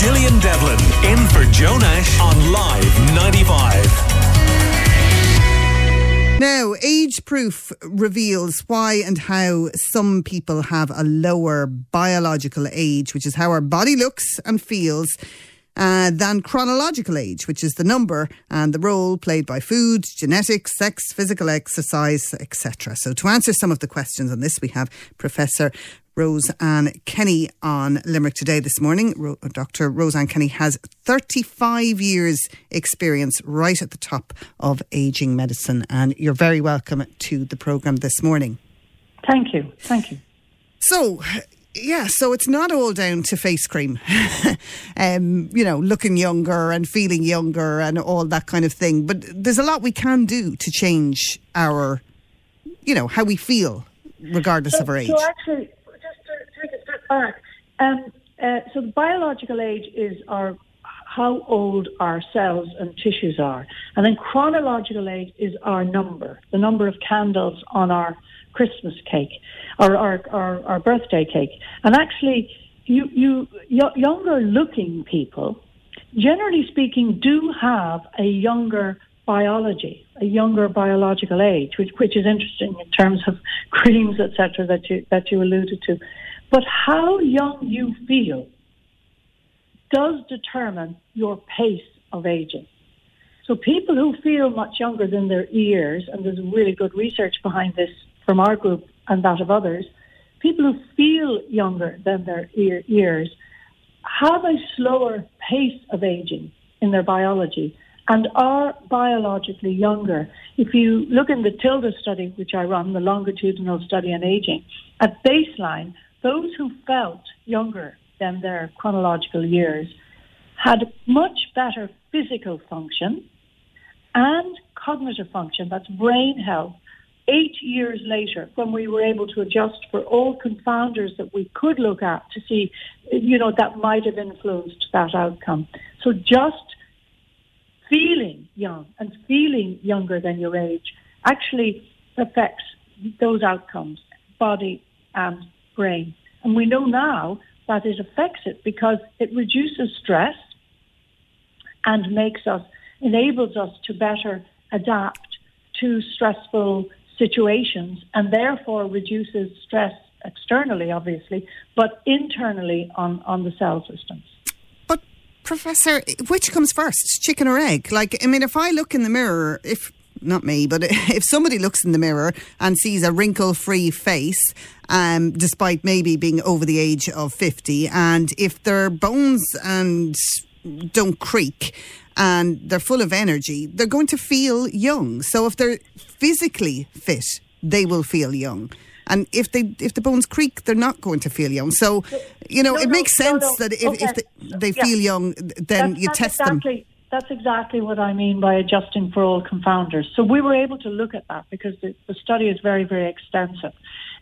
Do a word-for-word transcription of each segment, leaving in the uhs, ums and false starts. Gillian Devlin, in for Joe Nash on Live ninety-five. Now, Age Proof reveals why and how some people have a lower biological age, which is how our body looks and feels, Uh, than chronological age, which is the number and the role played by food, genetics, sex, physical exercise, et cetera. So to answer some of the questions on this, we have Professor Roseanne Kenny on Limerick Today this morning. Ro- Doctor Roseanne Kenny has thirty-five years experience right at the top of ageing medicine. And you're very welcome to the programme this morning. Thank you. Thank you. So... Yeah, so it's not all down to face cream, um, you know, looking younger and feeling younger and all that kind of thing. But there's a lot we can do to change our, you know, how we feel regardless so, of our age. So actually, just to take a step back, um, uh, so the biological age is our how old our cells and tissues are. And then chronological age is our number, the number of candles on our Christmas cake or our, our, our birthday cake. And actually, you, you younger looking people, generally speaking, do have a younger biology, a younger biological age, which, which is interesting in terms of creams, et cetera, that you, that you alluded to. But how young you feel does determine your pace of aging. So people who feel much younger than their years, and there's really good research behind this from our group and that of others, people who feel younger than their years have a slower pace of aging in their biology and are biologically younger. If you look in the TILDA study, which I run, the longitudinal study on aging, at baseline, those who felt younger than their chronological years had much better physical function and cognitive function, that's brain health, eight years later, when we were able to adjust for all confounders that we could look at to see, you know, that might have influenced that outcome. So just feeling young and feeling younger than your age actually affects those outcomes, body and brain. And we know now that it affects it because it reduces stress and makes us, enables us to better adapt to stressful situations and therefore reduces stress externally, obviously, but internally on, on the cell systems. But, Professor, which comes first, chicken or egg? Like, I mean, if I look in the mirror, if not me, but if somebody looks in the mirror and sees a wrinkle-free face, um, despite maybe being over the age of fifty, and if their bones and don't creak and they're full of energy, they're going to feel young. So if they're physically fit, they will feel young. And if they if the bones creak, they're not going to feel young. So, you know, no, it makes no, sense no, no. that if, okay. if they, they yeah. feel young, then that's, you that's test exactly, them. That's exactly what I mean by adjusting for all confounders. So we were able to look at that because the, the study is very, very extensive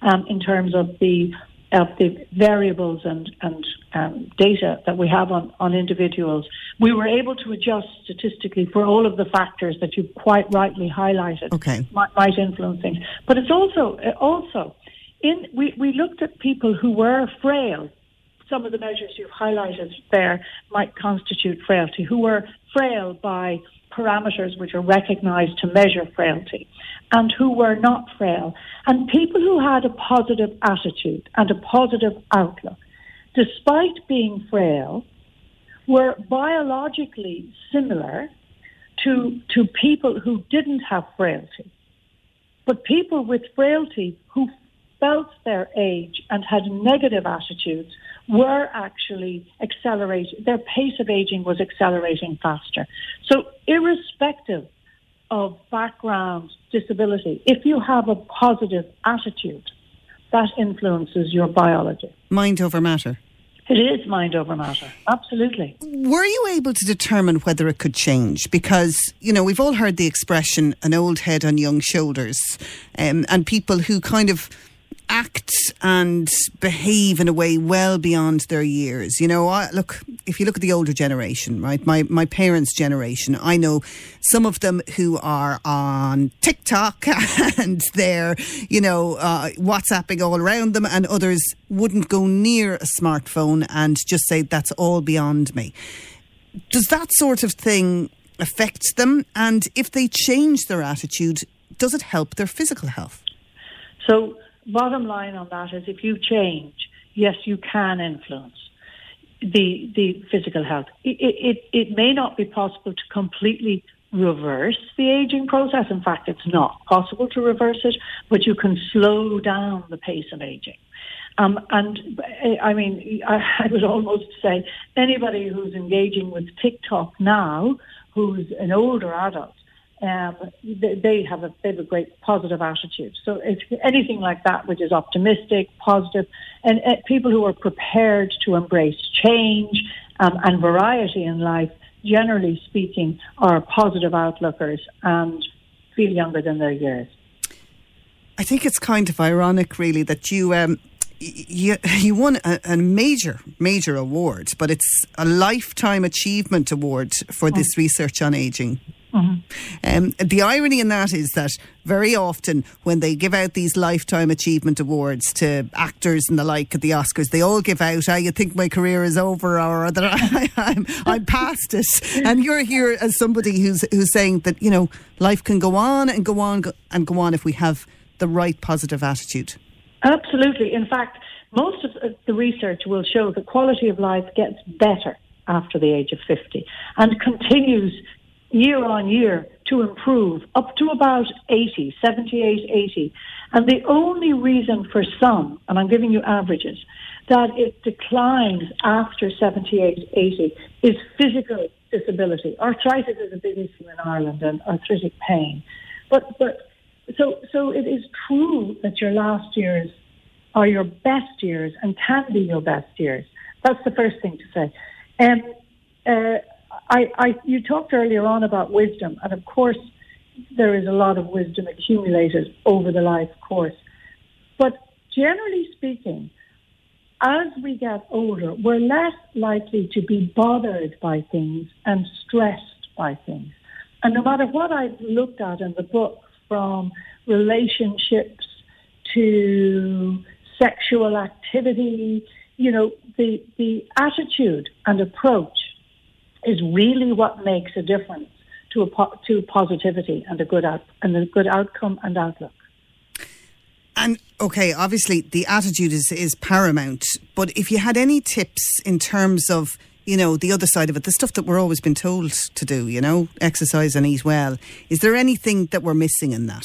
um, in terms of the of the variables and, and um, data that we have on, on individuals. We were able to adjust statistically for all of the factors that you quite rightly highlighted okay. might, might influence things. But it's also, also in we, we looked at people who were frail. Some of the measures you've highlighted there might constitute frailty, who were frail by parameters which are recognised to measure frailty, and who were not frail. And people who had a positive attitude and a positive outlook, despite being frail, were biologically similar to, to people who didn't have frailty. But people with frailty who felt their age and had negative attitudes were actually accelerating, their pace of aging was accelerating faster. So irrespective of background disability, if you have a positive attitude, that influences your biology. Mind over matter. It is mind over matter, absolutely. Were you able to determine whether it could change? Because, you know, we've all heard the expression, an old head on young shoulders, um, and people who kind of act and behave in a way well beyond their years. You know, I, look, if you look at the older generation, right, my, my parents' generation, I know some of them who are on TikTok and they're, you know, uh, WhatsApping all around them, and others wouldn't go near a smartphone and just say, that's all beyond me. Does that sort of thing affect them? And if they change their attitude, does it help their physical health? So bottom line on that is, if you change, yes, you can influence the the physical health. It, it, it may not be possible to completely reverse the aging process. In fact, it's not possible to reverse it, but you can slow down the pace of aging. Um, and I mean, I would almost say anybody who's engaging with TikTok now, who's an older adult, Um, they have a they have a great positive attitude. So it's anything like that which is optimistic, positive, and uh, people who are prepared to embrace change um, and variety in life, generally speaking, are positive outlookers and feel younger than their years. I think it's kind of ironic, really, that you um, you, you won a, a major, major award, but it's a Lifetime Achievement Award for this mm-hmm. research on ageing. Mm-hmm. Um, the irony in that is that very often when they give out these Lifetime Achievement Awards to actors and the like at the Oscars, they all give out, oh, you think my career is over, or that I, I'm, I'm past it. And you're here as somebody who's who's saying that, you know, life can go on and go on and go on if we have the right positive attitude. Absolutely. In fact, most of the research will show the quality of life gets better after the age of fifty and continues year on year to improve up to about eighty, seventy-eight, eighty. And the only reason for some, and I'm giving you averages, that it declines after seventy-eight, eighty is physical disability. Arthritis is a big issue in Ireland, and arthritic pain. But, but so, so it is true that your last years are your best years and can be your best years. That's the first thing to say. And, um, uh, I, I, you talked earlier on about wisdom, and of course there is a lot of wisdom accumulated over the life course. But generally speaking, as we get older, we're less likely to be bothered by things and stressed by things. And no matter what I've looked at in the book, from relationships to sexual activity, you know, the, the attitude and approach is really what makes a difference to a po- to positivity and a good out- and a good outcome and outlook. And okay, obviously the attitude is, is paramount. But if you had any tips in terms of, you know, the other side of it, the stuff that we're always been told to do, you know, exercise and eat well, is there anything that we're missing in that?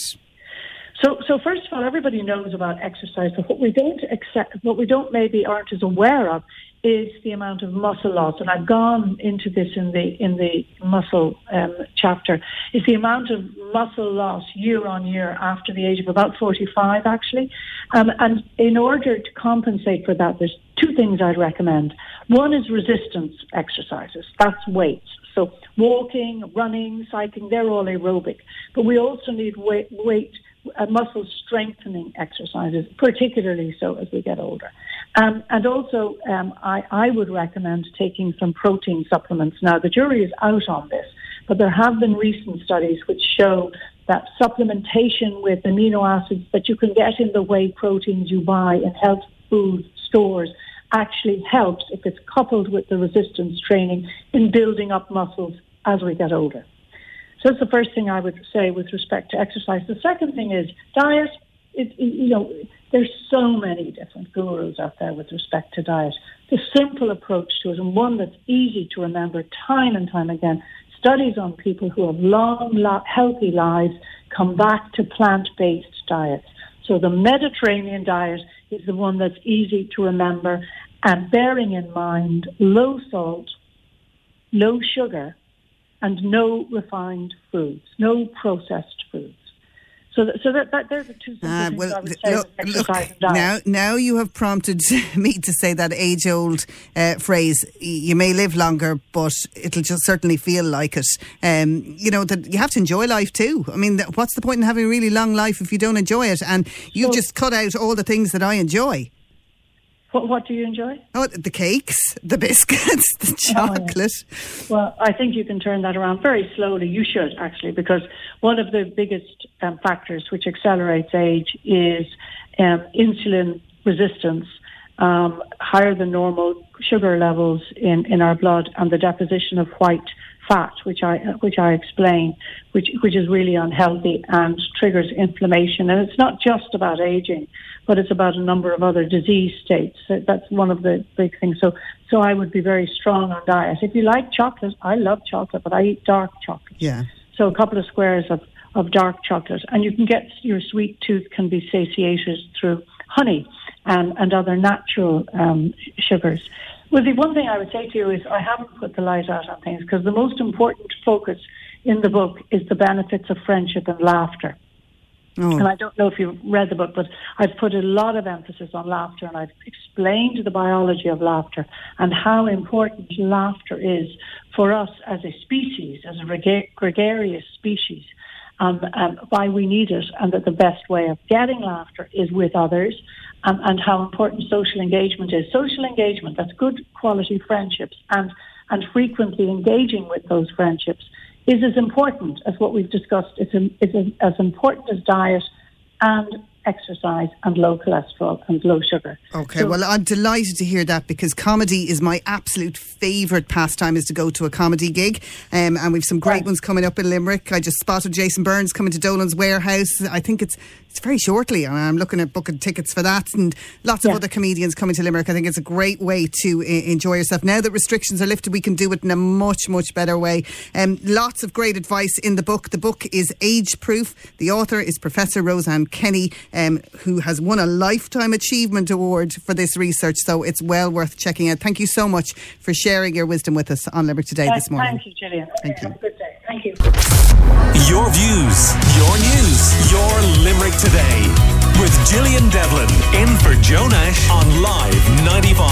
So, so first of all, everybody knows about exercise, but what we don't accept, what we don't maybe aren't as aware of, is the amount of muscle loss. And I've gone into this in the in the muscle um, chapter. Is the amount of muscle loss year on year after the age of about forty-five, actually. Um, and in order to compensate for that, there's two things I'd recommend. One is resistance exercises. That's weights. So walking, running, cycling, they're all aerobic. But we also need weight, weight uh, muscle strengthening exercises, particularly so as we get older. Um, and also, um, I, I would recommend taking some protein supplements. Now, the jury is out on this, but there have been recent studies which show that supplementation with amino acids that you can get in the whey proteins you buy in health food stores actually helps, if it's coupled with the resistance training, in building up muscles as we get older. So that's the first thing I would say with respect to exercise. The second thing is diet. It, you know, there's so many different gurus out there with respect to diet. The simple approach to it, and one that's easy to remember time and time again, studies on people who have long, long healthy lives come back to plant-based diets. So the Mediterranean diet is the one that's easy to remember, and bearing in mind low salt, low sugar, and no refined foods, no processed foods. So, th- so that, that those are two simple uh, well, things I would say. Look, look, now, now you have prompted me to say that age-old uh, phrase, you may live longer, but it'll just certainly feel like it. Um, you know, that you have to enjoy life too. I mean, that, what's the point in having a really long life if you don't enjoy it? And you've so, just cut out all the things that I enjoy. What, what do you enjoy? Oh, the cakes, the biscuits, the chocolate. Oh, yeah. Well, I think you can turn that around very slowly. You should, actually, because one of the biggest um, factors which accelerates age is um, insulin resistance, um, higher than normal sugar levels in, in our blood, and the deposition of white fat, which I which I explain, which which is really unhealthy and triggers inflammation. And it's not just about aging, but it's about a number of other disease states. So that's one of the big things. So so I would be very strong on diet. If you like chocolate, I love chocolate, but I eat dark chocolate. Yeah. So a couple of squares of, of dark chocolate, and you can get your sweet tooth can be satiated through honey and and other natural um, sugars. Well, the one thing I would say to you is I haven't put the light out on things because the most important focus in the book is the benefits of friendship and laughter. Oh. And I don't know if you've read the book, but I've put a lot of emphasis on laughter, and I've explained the biology of laughter and how important laughter is for us as a species, as a reg- gregarious species, um, and why we need it, and that the best way of getting laughter is with others. Um, and how important social engagement is. Social engagement, that's good quality friendships, and, and frequently engaging with those friendships is as important as what we've discussed. It's, a, it's a, as important as diet and exercise and low cholesterol and low sugar. Okay, so, well, I'm delighted to hear that because comedy is my absolute favourite pastime is to go to a comedy gig. Um, and we've some great yeah. ones coming up in Limerick. I just spotted Jason Burns coming to Dolan's Warehouse. I think it's it's very shortly. And I'm looking at booking tickets for that, and lots yeah. of other comedians coming to Limerick. I think it's a great way to uh, enjoy yourself. Now that restrictions are lifted, we can do it in a much, much better way. Um, lots of great advice in the book. The book is Age Proof. The author is Professor Roseanne Kenny, Um, who has won a Lifetime Achievement Award for this research, so it's well worth checking out. Thank you so much for sharing your wisdom with us on Limerick Today this morning. Thank you, Gillian. Thank you. Have a good day. Thank you. Your views, your news, your Limerick Today with Gillian Devlin in for Joe Nash on Live ninety-five.